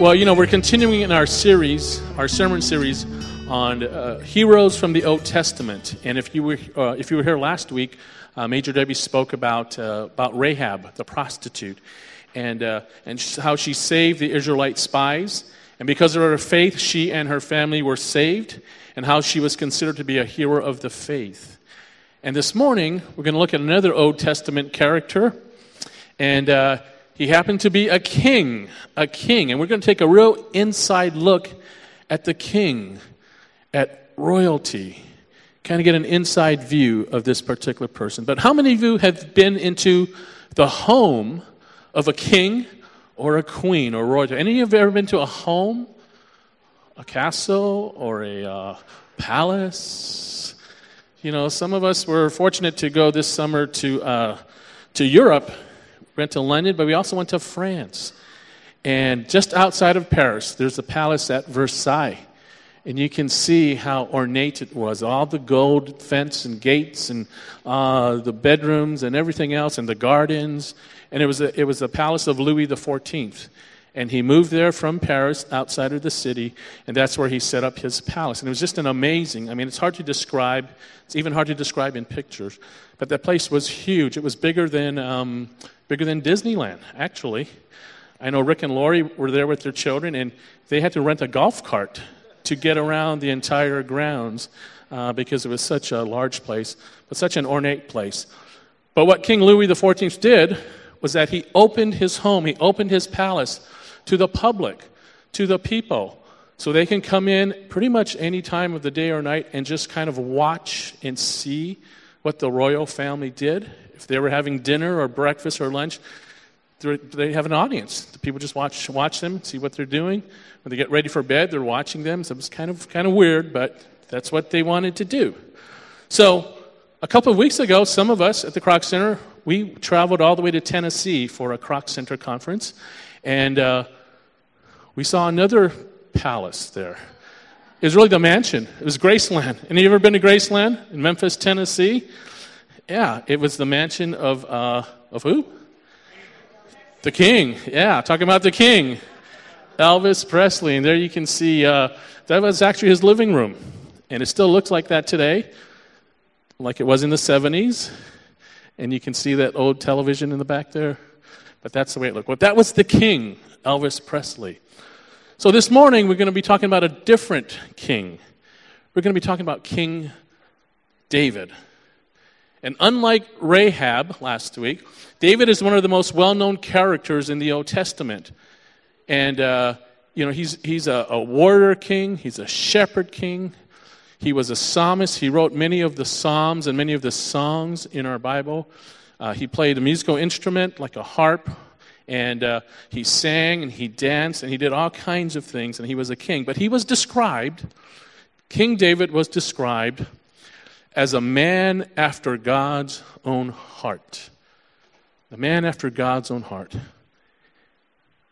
Well, you know, we're continuing in our series, our sermon series on heroes from the Old Testament. And if you were here last week, Major Debbie spoke about Rahab, the prostitute, and how she saved the Israelite spies. And because of her faith, she and her family were saved, and how she was considered to be a hero of the faith. And this morning, we're going to look at another Old Testament character, and he happened to be a king. And we're going to take a real inside look at the king, at royalty, kind of get an inside view of this particular person. But how many of you have been into the home of a king or a queen or royalty? Any of you have ever been to a home, a castle, or a palace? You know, some of us were fortunate to go this summer to Europe. We went to London, but we also went to France. And just outside of Paris, there's the palace at Versailles. And you can see how ornate it was. All the gold fence and gates and the bedrooms and everything else and the gardens. And it was the palace of Louis the 14th. And he moved there from Paris, outside of the city, and that's where he set up his palace. And it was just an amazing, I mean, it's hard to describe. It's even hard to describe in pictures. But that place was huge. It was bigger than Disneyland, actually. I know Rick and Lori were there with their children, and they had to rent a golf cart to get around the entire grounds because it was such a large place, but such an ornate place. But what King Louis the 14th did was that he opened his home, he opened his palace to the public, to the people, so they can come in pretty much any time of the day or night and just kind of watch and see what the royal family did. If they were having dinner or breakfast or lunch, they have an audience. The people just watch them, see what they're doing. When they get ready for bed, they're watching them. So it's kind of weird, but that's what they wanted to do. So a couple of weeks ago, some of us at the Kroc Center, we traveled all the way to Tennessee for a Kroc Center conference, and we saw another palace there. It was really the mansion. It was Graceland. Any of you ever been to Graceland in Memphis, Tennessee? Yeah, it was the mansion of who? The King. Yeah, talking about the King, Elvis Presley. And there you can see that was actually his living room, and it still looks like that today, like it was in the 70s. And you can see that old television in the back there. But that's the way it looked. Well, that was the king, Elvis Presley. So this morning, we're going to be talking about a different king. We're going to be talking about King David. And unlike Rahab last week, David is one of the most well-known characters in the Old Testament. And, you know, he's a warrior king. He's a shepherd king. He was a psalmist. He wrote many of the psalms and many of the songs in our Bible. He played a musical instrument like a harp, and he sang and he danced and he did all kinds of things, and he was a king. But he was described, King David was described as a man after God's own heart. A man after God's own heart.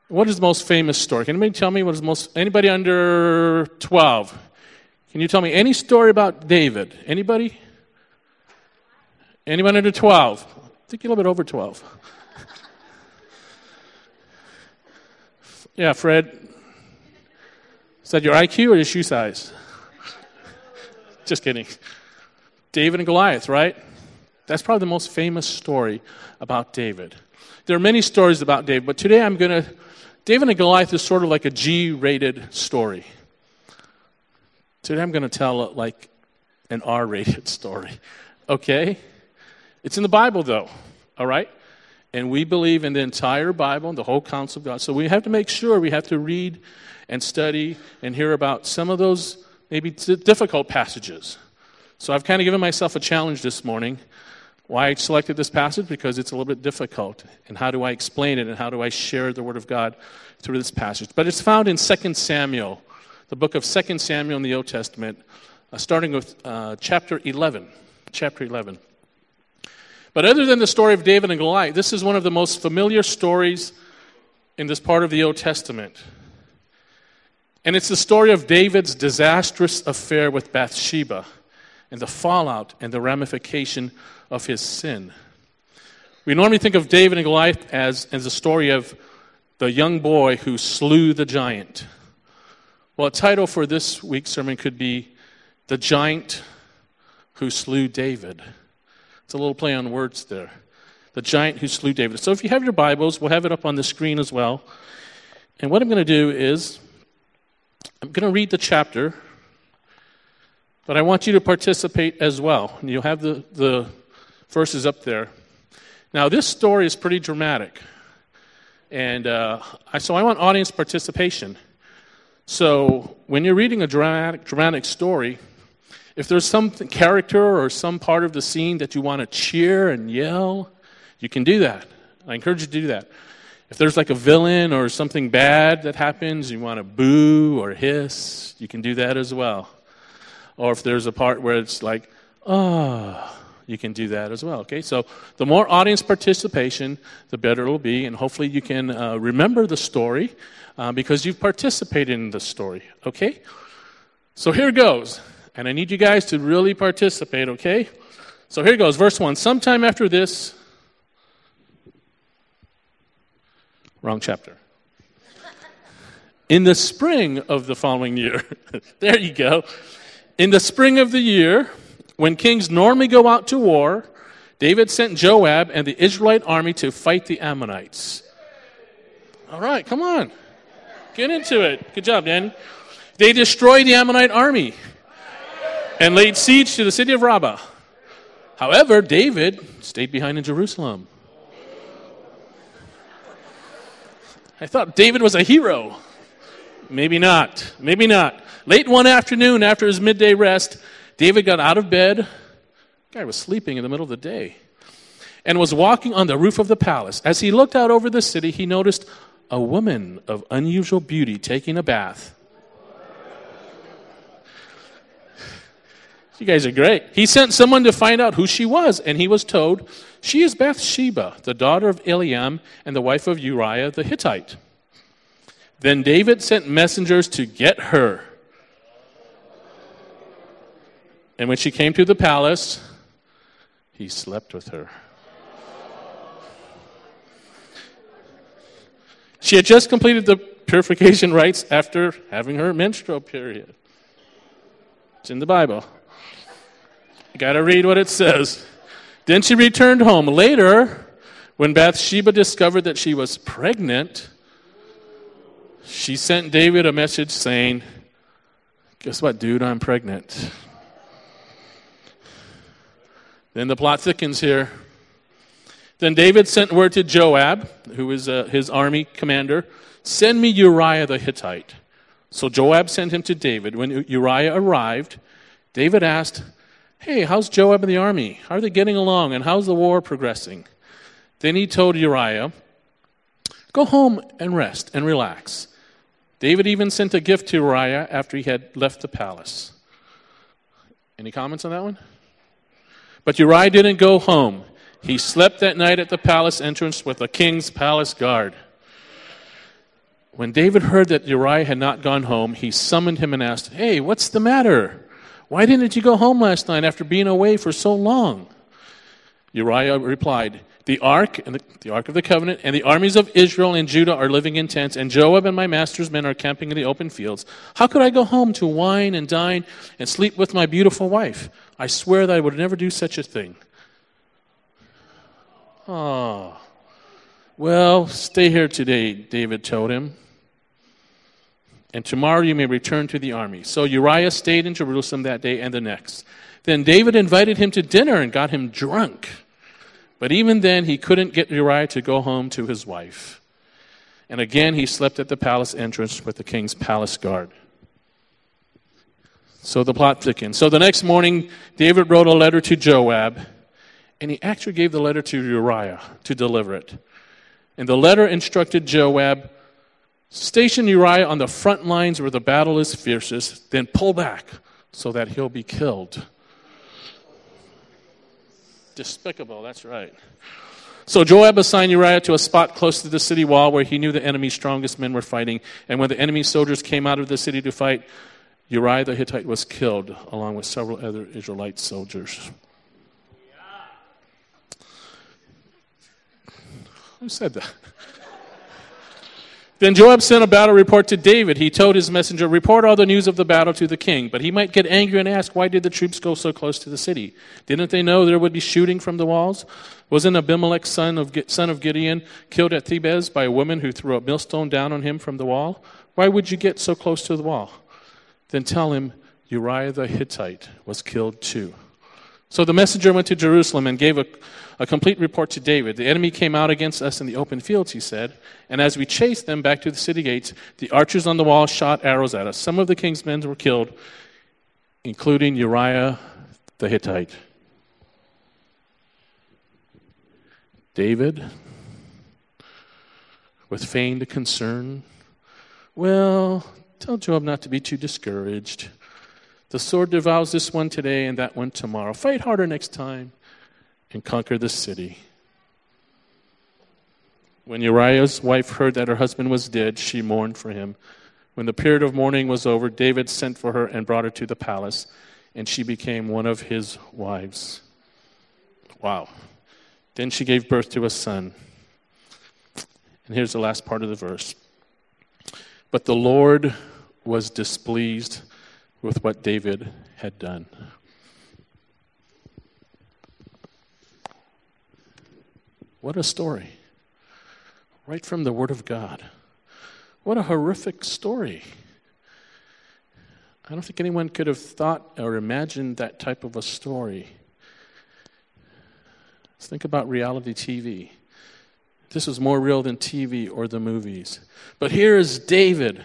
What is the most famous story? Can anybody tell me what is the most, anybody under 12? Can you tell me any story about David? Anybody? Anyone under 12? I think you're a little bit over 12. Yeah, Fred. Is that your IQ or your shoe size? Just kidding. David and Goliath, right? That's probably the most famous story about David. There are many stories about David, but today David and Goliath is sort of like a G-rated story. Today I'm going to tell like an R-rated story, okay? It's in the Bible, though, all right? And we believe in the entire Bible and the whole counsel of God. So we have to make sure we have to read and study and hear about some of those maybe difficult passages. So I've kind of given myself a challenge this morning. Why I selected this passage? Because it's a little bit difficult. And how do I explain it? And how do I share the Word of God through this passage? But it's found in Second Samuel. The book of Second Samuel in the Old Testament, starting with chapter 11. Chapter 11. But other than the story of David and Goliath, this is one of the most familiar stories in this part of the Old Testament. And it's the story of David's disastrous affair with Bathsheba and the fallout and the ramification of his sin. We normally think of David and Goliath as a story of the young boy who slew the giant. Well, a title for this week's sermon could be The Giant Who Slew David. It's a little play on words there. The Giant Who Slew David. So if you have your Bibles, we'll have it up on the screen as well. And what I'm going to do is, I'm going to read the chapter, but I want you to participate as well. And you'll have the verses up there. Now, this story is pretty dramatic. And so I want audience participation. So when you're reading a dramatic story, if there's some character or some part of the scene that you want to cheer and yell, you can do that. I encourage you to do that. If there's like a villain or something bad that happens, you want to boo or hiss, you can do that as well. Or if there's a part where it's like, ah, oh, you can do that as well. Okay, so the more audience participation, the better it'll be. And hopefully you can remember the story because you've participated in the story. Okay, so here goes. And I need you guys to really participate, okay? So here goes, verse 1. Sometime after this, wrong chapter. In the spring of the following year, there you go. In the spring of the year, when kings normally go out to war, David sent Joab and the Israelite army to fight the Ammonites. All right, come on. Get into it. Good job, Danny. They destroyed the Ammonite army and laid siege to the city of Rabbah. However, David stayed behind in Jerusalem. I thought David was a hero. Maybe not. Maybe not. Late one afternoon, after his midday rest, David got out of bed. The guy was sleeping in the middle of the day, and was walking on the roof of the palace. As he looked out over the city, he noticed a woman of unusual beauty taking a bath. You guys are great. He sent someone to find out who she was, and he was told, she is Bathsheba, the daughter of Eliam and the wife of Uriah the Hittite. Then David sent messengers to get her. And when she came to the palace, he slept with her. She had just completed the purification rites after having her menstrual period. It's in the Bible. Got to read what it says. Then she returned home. Later, when Bathsheba discovered that she was pregnant, she sent David a message saying, guess what, dude, I'm pregnant. Then the plot thickens here. Then David sent word to Joab, who is his army commander, send me Uriah the Hittite. So Joab sent him to David. When Uriah arrived, David asked, hey, how's Joab and the army? How are they getting along, and how's the war progressing? Then he told Uriah, go home and rest and relax. David even sent a gift to Uriah after he had left the palace. Any comments on that one? But Uriah didn't go home. He slept that night at the palace entrance with the king's palace guard. When David heard that Uriah had not gone home, he summoned him and asked, hey, what's the matter? Why didn't you go home last night after being away for so long? Uriah replied, the ark of the covenant and the armies of Israel and Judah are living in tents, and Joab and my master's men are camping in the open fields. How could I go home to wine and dine and sleep with my beautiful wife? I swear that I would never do such a thing. Ah, oh. Well, stay here today, David told him. And tomorrow you may return to the army. So Uriah stayed in Jerusalem that day and the next. Then David invited him to dinner and got him drunk. But even then, he couldn't get Uriah to go home to his wife. And again, he slept at the palace entrance with the king's palace guard. So the plot thickened. So the next morning, David wrote a letter to Joab, and he actually gave the letter to Uriah to deliver it. And the letter instructed Joab, station Uriah on the front lines where the battle is fiercest, then pull back so that he'll be killed. Despicable, that's right. So Joab assigned Uriah to a spot close to the city wall where he knew the enemy's strongest men were fighting. And when the enemy soldiers came out of the city to fight, Uriah the Hittite was killed along with several other Israelite soldiers. Yeah. Who said that? Then Joab sent a battle report to David. He told his messenger, report all the news of the battle to the king. But he might get angry and ask, why did the troops go so close to the city? Didn't they know there would be shooting from the walls? Wasn't Abimelech, son of Gideon, killed at Thebes by a woman who threw a millstone down on him from the wall? Why would you get so close to the wall? Then tell him, Uriah the Hittite was killed too. So the messenger went to Jerusalem and gave a complete report to David. The enemy came out against us in the open fields, he said, and as we chased them back to the city gates, the archers on the wall shot arrows at us. Some of the king's men were killed, including Uriah the Hittite. David, with feigned concern, well, tell Joab not to be too discouraged. The sword devours this one today and that one tomorrow. Fight harder next time and conquer the city. When Uriah's wife heard that her husband was dead, she mourned for him. When the period of mourning was over, David sent for her and brought her to the palace, and she became one of his wives. Wow. Then she gave birth to a son. And here's the last part of the verse. But the Lord was displeased with what David had done. What a story. Right from the Word of God. What a horrific story. I don't think anyone could have thought or imagined that type of a story. Let's think about reality TV. This is more real than TV or the movies. But here is David,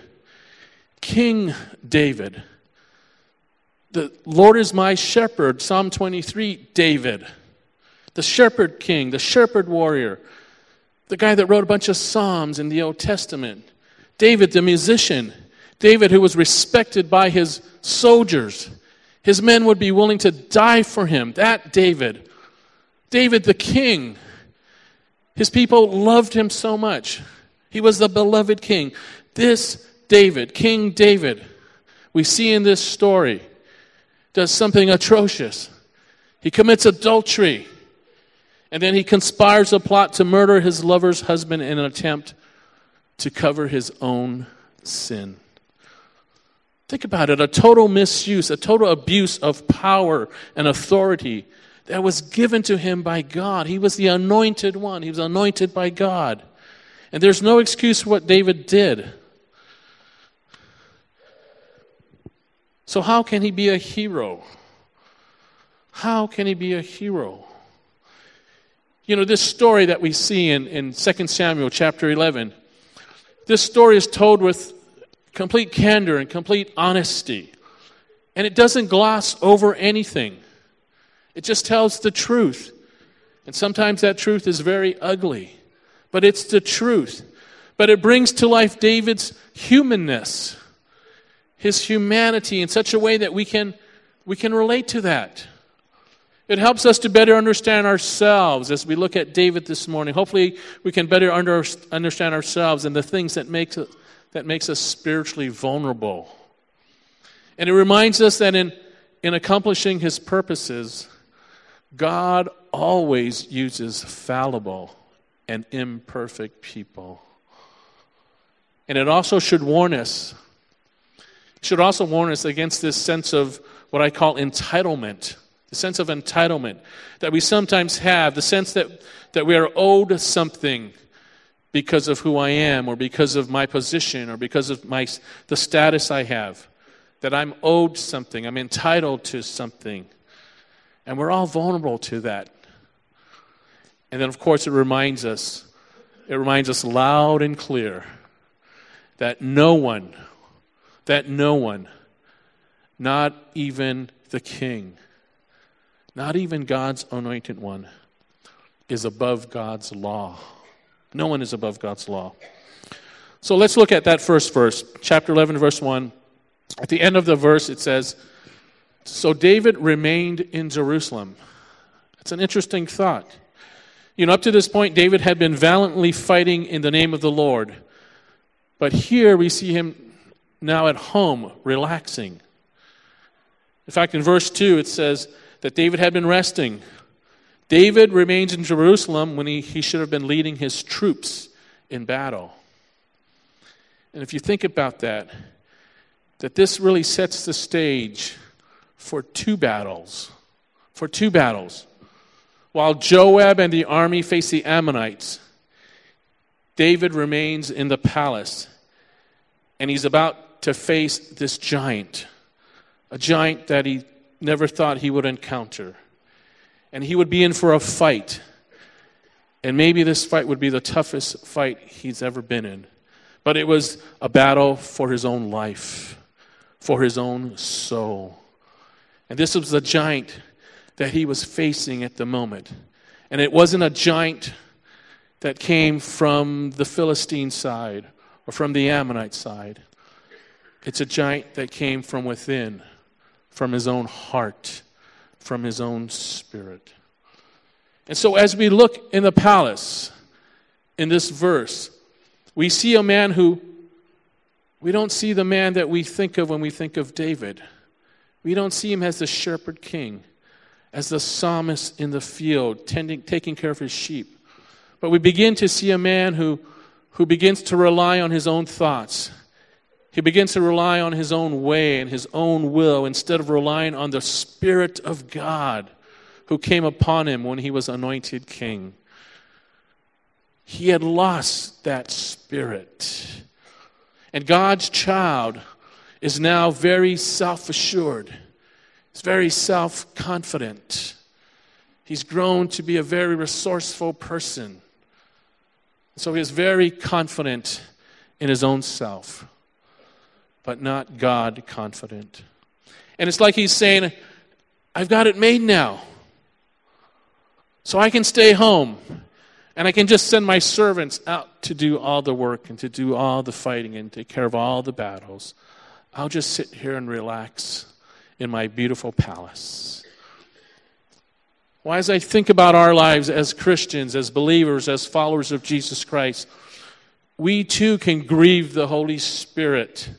King David. The Lord is my shepherd, Psalm 23, David. The shepherd king, the shepherd warrior. The guy that wrote a bunch of psalms in the Old Testament. David, the musician. David, who was respected by his soldiers. His men would be willing to die for him. That David. David, the king. His people loved him so much. He was the beloved king. This David, King David, we see in this story, does something atrocious. He commits adultery. And then he conspires a plot to murder his lover's husband in an attempt to cover his own sin. Think about it. A total misuse, a total abuse of power and authority that was given to him by God. He was the anointed one. He was anointed by God. And there's no excuse for what David did. So how can he be a hero? How can he be a hero? You know, this story that we see in 2 Samuel chapter 11, this story is told with complete candor and complete honesty. And it doesn't gloss over anything. It just tells the truth. And sometimes that truth is very ugly. But it's the truth. But it brings to life David's humanness. His humanity in such a way that we can relate to that. It helps us to better understand ourselves as we look at David this morning. Hopefully we can better understand ourselves and the things that makes us spiritually vulnerable. And it reminds us that in accomplishing his purposes, God always uses fallible and imperfect people. And it also should also warn us against this sense of what I call entitlement, the sense of entitlement that we sometimes have, the sense that we are owed something because of who I am or because of my position or because of the status I have, that I'm owed something, I'm entitled to something. And we're all vulnerable to that. And then, of course, it reminds us loud and clear that no one, not even the king, not even God's anointed one, is above God's law. No one is above God's law. So let's look at that first verse, chapter 11, verse 1. At the end of the verse, it says, so David remained in Jerusalem. It's an interesting thought. You know, up to this point, David had been valiantly fighting in the name of the Lord. But here we see him now at home, relaxing. In fact, in verse 2, it says that David had been resting. David remains in Jerusalem when he should have been leading his troops in battle. And if you think about that, that this really sets the stage for two battles. While Joab and the army face the Ammonites, David remains in the palace, and he's about to face this giant, a giant that he never thought he would encounter. And he would be in for a fight, and maybe this fight would be the toughest fight he's ever been in. But it was a battle for his own life, for his own soul. And this was the giant that he was facing at the moment. And it wasn't a giant that came from the Philistine side or from the Ammonite side. It's a giant that came from within, from his own heart, from his own spirit. And so as we look in the palace, in this verse, we see a man who, we don't see the man that we think of when we think of David. We don't see him as the shepherd king, as the psalmist in the field, taking care of his sheep. But we begin to see a man who begins to rely on his own thoughts. He begins to rely on his own way and his own will instead of relying on the Spirit of God who came upon him when he was anointed king. He had lost that spirit. And God's child is now very self-assured. He's very self-confident. He's grown to be a very resourceful person. So he is very confident in his own self, but not God confident. And it's like he's saying, I've got it made now. So I can stay home, and I can just send my servants out to do all the work and to do all the fighting and take care of all the battles. I'll just sit here and relax in my beautiful palace. Why, as I think about our lives as Christians, as believers, as followers of Jesus Christ, we too can grieve the Holy Spirit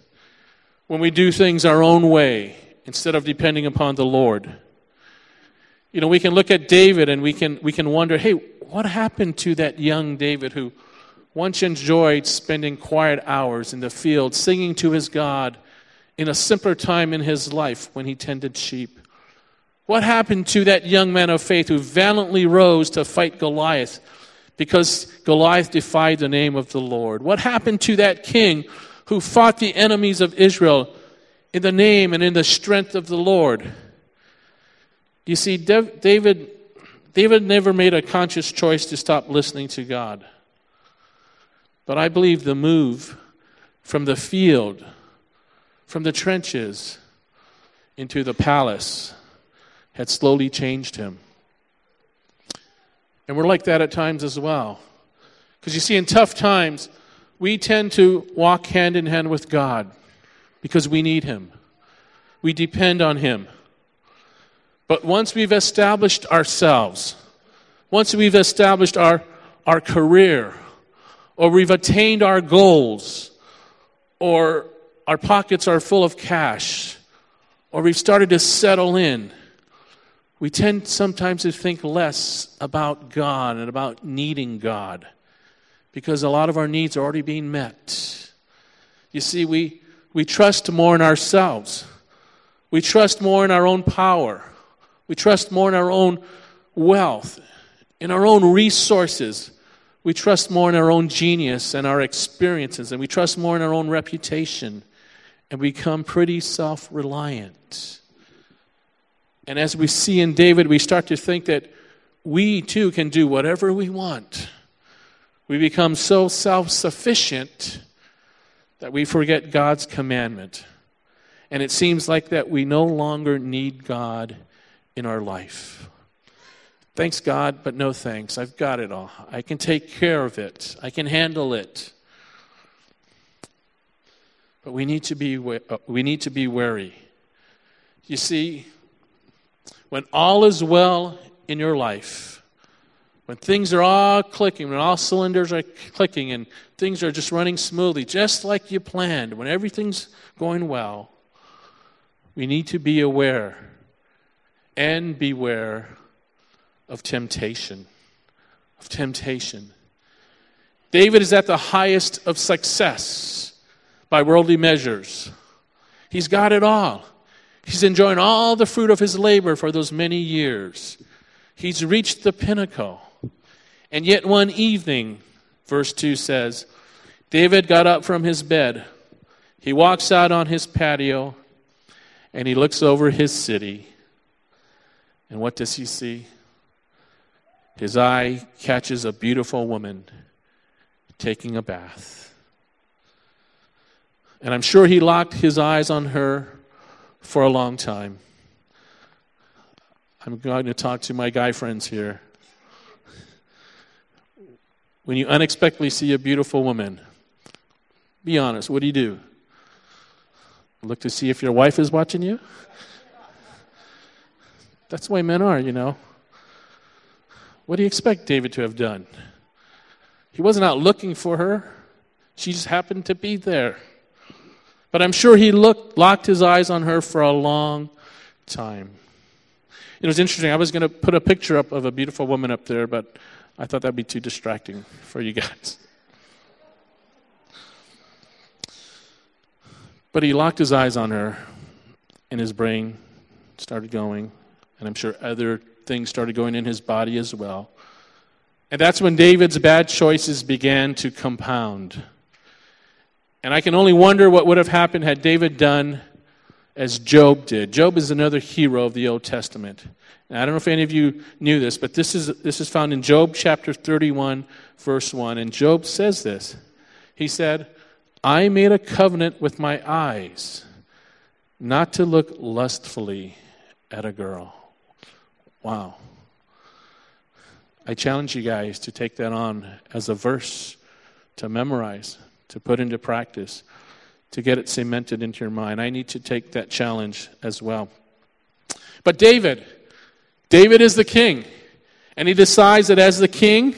when we do things our own way instead of depending upon the Lord. You know, we can look at David and we can wonder, hey, what happened to that young David who once enjoyed spending quiet hours in the field, singing to his God in a simpler time in his life when he tended sheep? What happened to that young man of faith who valiantly rose to fight Goliath because Goliath defied the name of the Lord? What happened to that king who fought the enemies of Israel in the name and in the strength of the Lord? You see, David never made a conscious choice to stop listening to God. But I believe the move from the field, from the trenches into the palace had slowly changed him. And we're like that at times as well. Because you see, in tough times, we tend to walk hand in hand with God because we need Him. We depend on Him. But once we've established ourselves, once we've established our career, or we've attained our goals, or our pockets are full of cash, or we've started to settle in, we tend sometimes to think less about God and about needing God because a lot of our needs are already being met. You see, we trust more in ourselves. We trust more in our own power. We trust more in our own wealth, in our own resources. We trust more in our own genius and our experiences, and we trust more in our own reputation. And become pretty self-reliant. And as we see in David, we start to think that we too can do whatever we want. We become so self-sufficient that we forget God's commandment. And it seems like that we no longer need God in our life. Thanks God, but no thanks. I've got it all. I can take care of it. I can handle it. But we need to be wary. You see, when all is well in your life, when things are all clicking, when all cylinders are clicking and things are just running smoothly, just like you planned, when everything's going well, we need to be aware and beware of temptation. David is at the highest of success. by worldly measures. He's got it all. He's enjoying all the fruit of his labor for those many years. He's reached the pinnacle. And yet one evening, verse 2 says, David got up from his bed. He walks out on his patio, and he looks over his city. And what does he see? His eye catches a beautiful woman taking a bath. And I'm sure he locked his eyes on her for a long time. I'm going to talk to my guy friends here. When you unexpectedly see a beautiful woman, be honest, what do you do? Look to see if your wife is watching you? That's the way men are, you know. What do you expect David to have done? He wasn't out looking for her. She just happened to be there. But I'm sure he locked his eyes on her for a long time. It was interesting. I was going to put a picture up of a beautiful woman up there, but I thought that would be too distracting for you guys. But he locked his eyes on her, and his brain started going, and I'm sure other things started going in his body as well. And that's when David's bad choices began to compound. And I can only wonder what would have happened had David done as Job did. Job is another hero of the Old Testament. And I don't know if any of you knew this, but this is found in Job chapter 31, verse 1. And Job says this. He said, I made a covenant with my eyes not to look lustfully at a girl. Wow. I challenge you guys to take that on as a verse, to memorize, to put into practice, to get it cemented into your mind. I need to take that challenge as well. But David is the king, and he decides that as the king,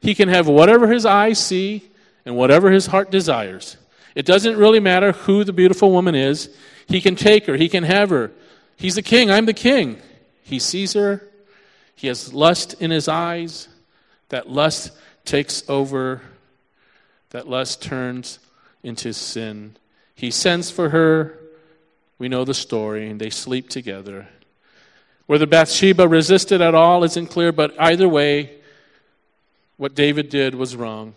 he can have whatever his eyes see and whatever his heart desires. It doesn't really matter who the beautiful woman is. He can take her. He can have her. He's the king. I'm the king. He sees her. He has lust in his eyes. That lust takes over. That lust turns into sin. He sends for her. We know the story. And they sleep together. Whether Bathsheba resisted at all isn't clear, but either way, what David did was wrong.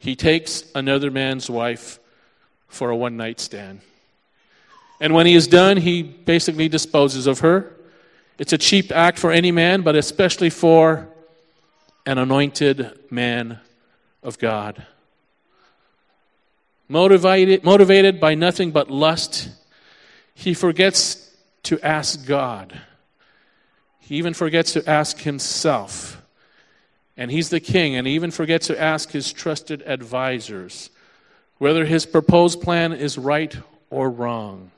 He takes another man's wife for a one-night stand. And when he is done, he basically disposes of her. It's a cheap act for any man, but especially for an anointed man of God. Motivated by nothing but lust, he forgets to ask God. He even forgets to ask himself. And he's the king, and he even forgets to ask his trusted advisors whether his proposed plan is right or wrong.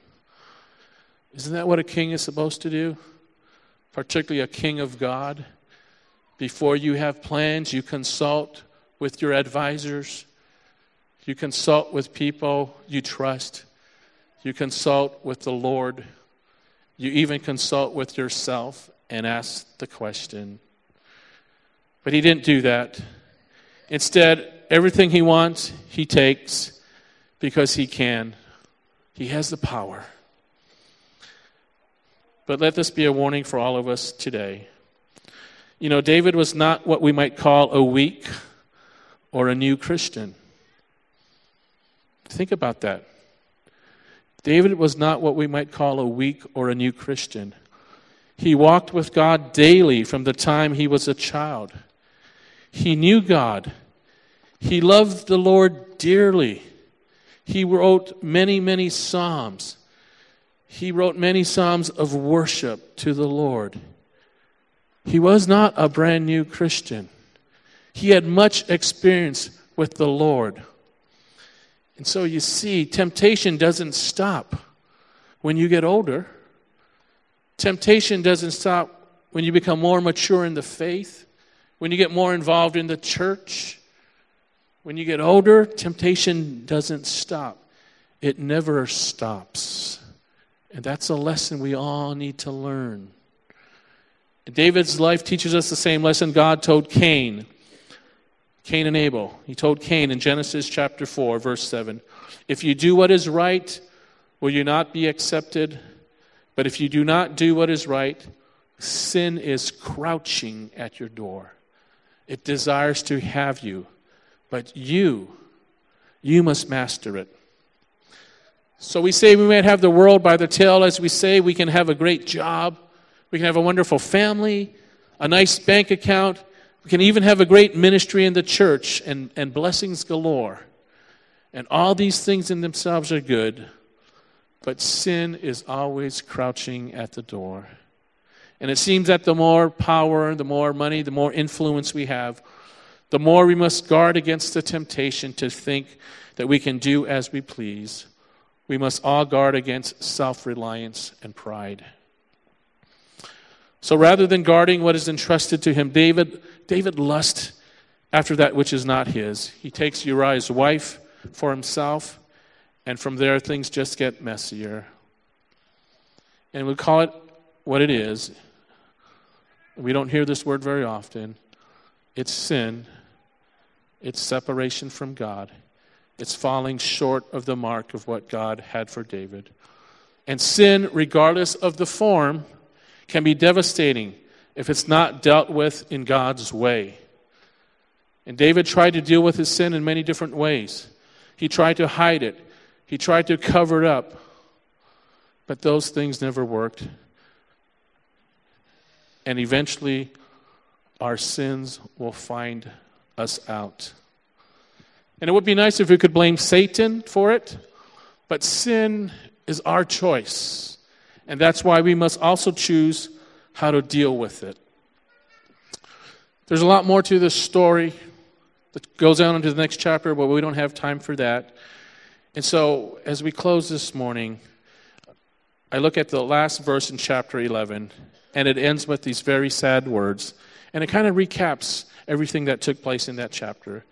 Isn't that what a king is supposed to do? Particularly a king of God? Before you have plans, you consult with your advisors. You consult with people you trust. You consult with the Lord. You even consult with yourself and ask the question. But he didn't do that. Instead, everything he wants, he takes because he can. He has the power. But let this be a warning for all of us today. You know, David was not what we might call a weak or a new Christian. Think about that. David was not what we might call a weak or a new Christian. He walked with God daily from the time he was a child. He knew God. He loved the Lord dearly. He wrote many, many psalms. He wrote many psalms of worship to the Lord. He was not a brand new Christian. He had much experience with the Lord. And so you see, temptation doesn't stop when you get older. Temptation doesn't stop when you become more mature in the faith, when you get more involved in the church. When you get older, temptation doesn't stop. It never stops. And that's a lesson we all need to learn. David's life teaches us the same lesson God told Cain. Cain and Abel. He told Cain in Genesis chapter 4, verse 7, "If you do what is right, will you not be accepted? But if you do not do what is right, sin is crouching at your door. It desires to have you, but you must master it." So we say we might have the world by the tail. As we say, we can have a great job. We can have a wonderful family, a nice bank account. We can even have a great ministry in the church and blessings galore. And all these things in themselves are good, but sin is always crouching at the door. And it seems that the more power, the more money, the more influence we have, the more we must guard against the temptation to think that we can do as we please. We must all guard against self-reliance and pride. So rather than guarding what is entrusted to him, David lusts after that which is not his. He takes Uriah's wife for himself, and from there things just get messier. And we call it what it is. We don't hear this word very often. It's sin. It's separation from God. It's falling short of the mark of what God had for David. And sin, regardless of the form, can be devastating if it's not dealt with in God's way. And David tried to deal with his sin in many different ways. He tried to hide it. He tried to cover it up. But those things never worked. And eventually, our sins will find us out. And it would be nice if we could blame Satan for it, but sin is our choice. And that's why we must also choose how to deal with it. There's a lot more to this story that goes on into the next chapter, but we don't have time for that. And so, as we close this morning, I look at the last verse in chapter 11, and it ends with these very sad words. And it kind of recaps everything that took place in that chapter.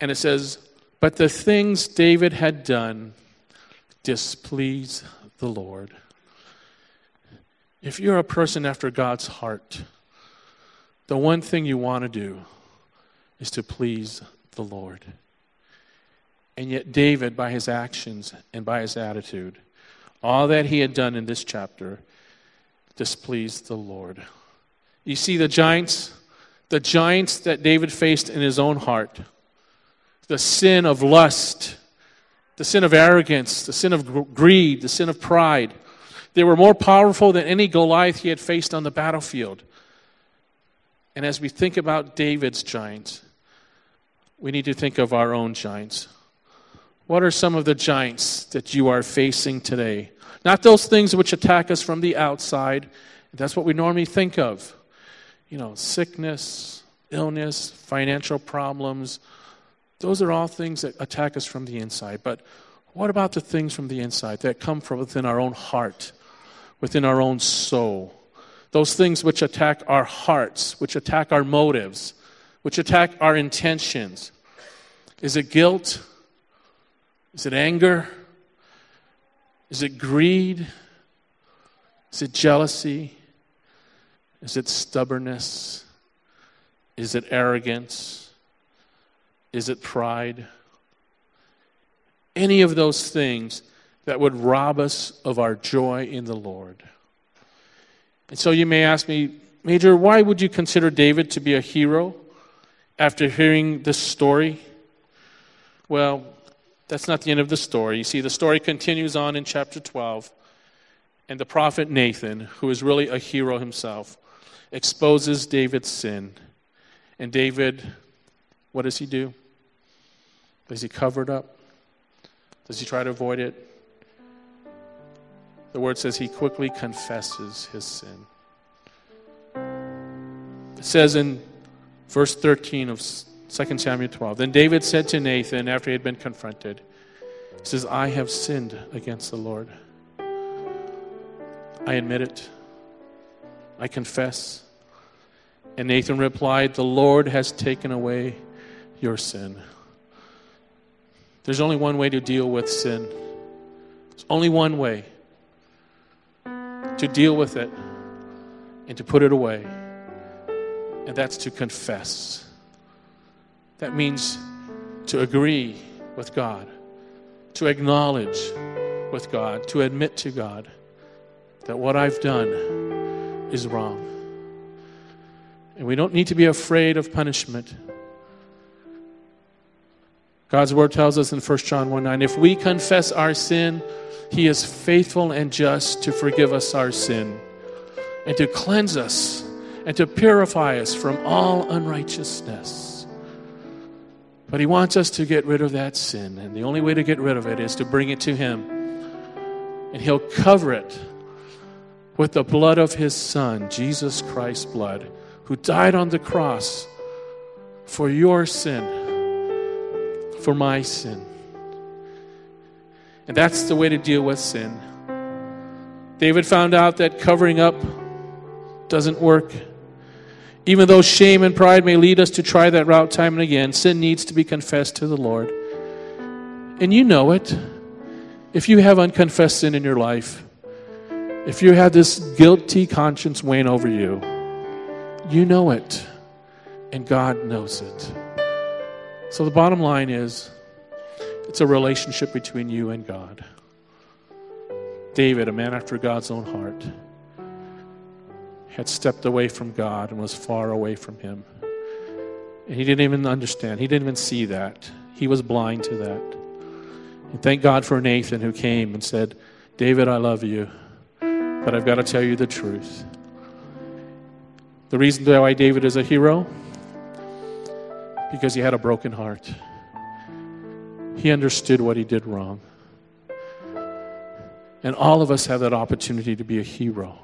And it says, "But the things David had done displeased the Lord." If you're a person after God's heart, the one thing you want to do is to please the Lord. And yet David, by his actions and by his attitude, all that he had done in this chapter displeased the Lord. You see the giants that David faced in his own heart, the sin of lust, the sin of arrogance, the sin of greed, the sin of pride. They were more powerful than any Goliath he had faced on the battlefield. And as we think about David's giants, we need to think of our own giants. What are some of the giants that you are facing today? Not those things which attack us from the outside. That's what we normally think of. You know, sickness, illness, financial problems. Those are all things that attack us from the inside. But what about the things from the inside that come from within our own heart? Within our own soul. Those things which attack our hearts, which attack our motives, which attack our intentions. Is it guilt? Is it anger? Is it greed? Is it jealousy? Is it stubbornness? Is it arrogance? Is it pride? Any of those things that would rob us of our joy in the Lord. And so you may ask me, Major, why would you consider David to be a hero after hearing this story? Well, that's not the end of the story. You see, the story continues on in chapter 12, and the prophet Nathan, who is really a hero himself, exposes David's sin. And David, what does he do? Does he cover it up? Does he try to avoid it? The word says he quickly confesses his sin. It says in verse 13 of 2 Samuel 12, "Then David said to Nathan," after he had been confronted, he says, "I have sinned against the Lord. I admit it. I confess." And Nathan replied, "The Lord has taken away your sin." There's only one way to deal with sin. There's only one way to deal with it and to put it away, and that's to confess. That means to agree with God, to acknowledge with God, to admit to God that what I've done is wrong. And we don't need to be afraid of punishment. God's word tells us in 1 John 1:9, if we confess our sin, he is faithful and just to forgive us our sin and to cleanse us and to purify us from all unrighteousness. But he wants us to get rid of that sin, and the only way to get rid of it is to bring it to him. And he'll cover it with the blood of his son, Jesus Christ's blood, who died on the cross for your sin, for my sin. And that's the way to deal with sin. David found out that covering up doesn't work. Even though shame and pride may lead us to try that route time and again, sin needs to be confessed to the Lord. And you know it. If you have unconfessed sin in your life, if you have this guilty conscience weighing over you, you know it, and God knows it. So the bottom line is, it's a relationship between you and God. David, a man after God's own heart, had stepped away from God and was far away from him. And he didn't even understand. He didn't even see that. He was blind to that. And thank God for Nathan, who came and said, David, I love you, but I've got to tell you the truth. The reason why David is a hero, because he had a broken heart. He understood what he did wrong. And all of us have that opportunity to be a hero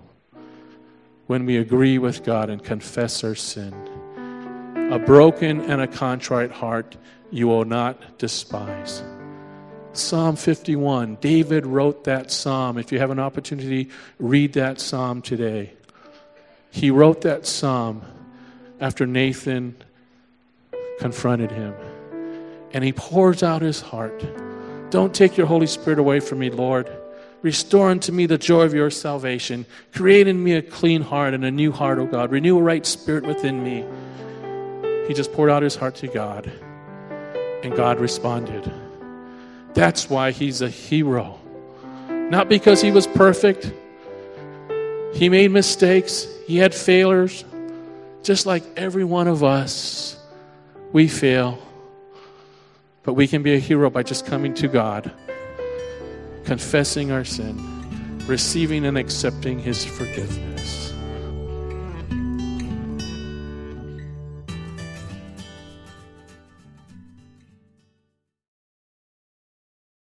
when we agree with God and confess our sin. A broken and a contrite heart you will not despise. Psalm 51, David wrote that psalm. If you have an opportunity, read that psalm today. He wrote that psalm after Nathan confronted him. And he pours out his heart. Don't take your Holy Spirit away from me, Lord. Restore unto me the joy of your salvation. Create in me a clean heart and a new heart, O God. Renew a right spirit within me. He just poured out his heart to God. And God responded. That's why he's a hero. Not because he was perfect. He made mistakes. He had failures. Just like every one of us, we fail. But we can be a hero by just coming to God, confessing our sin, receiving and accepting his forgiveness.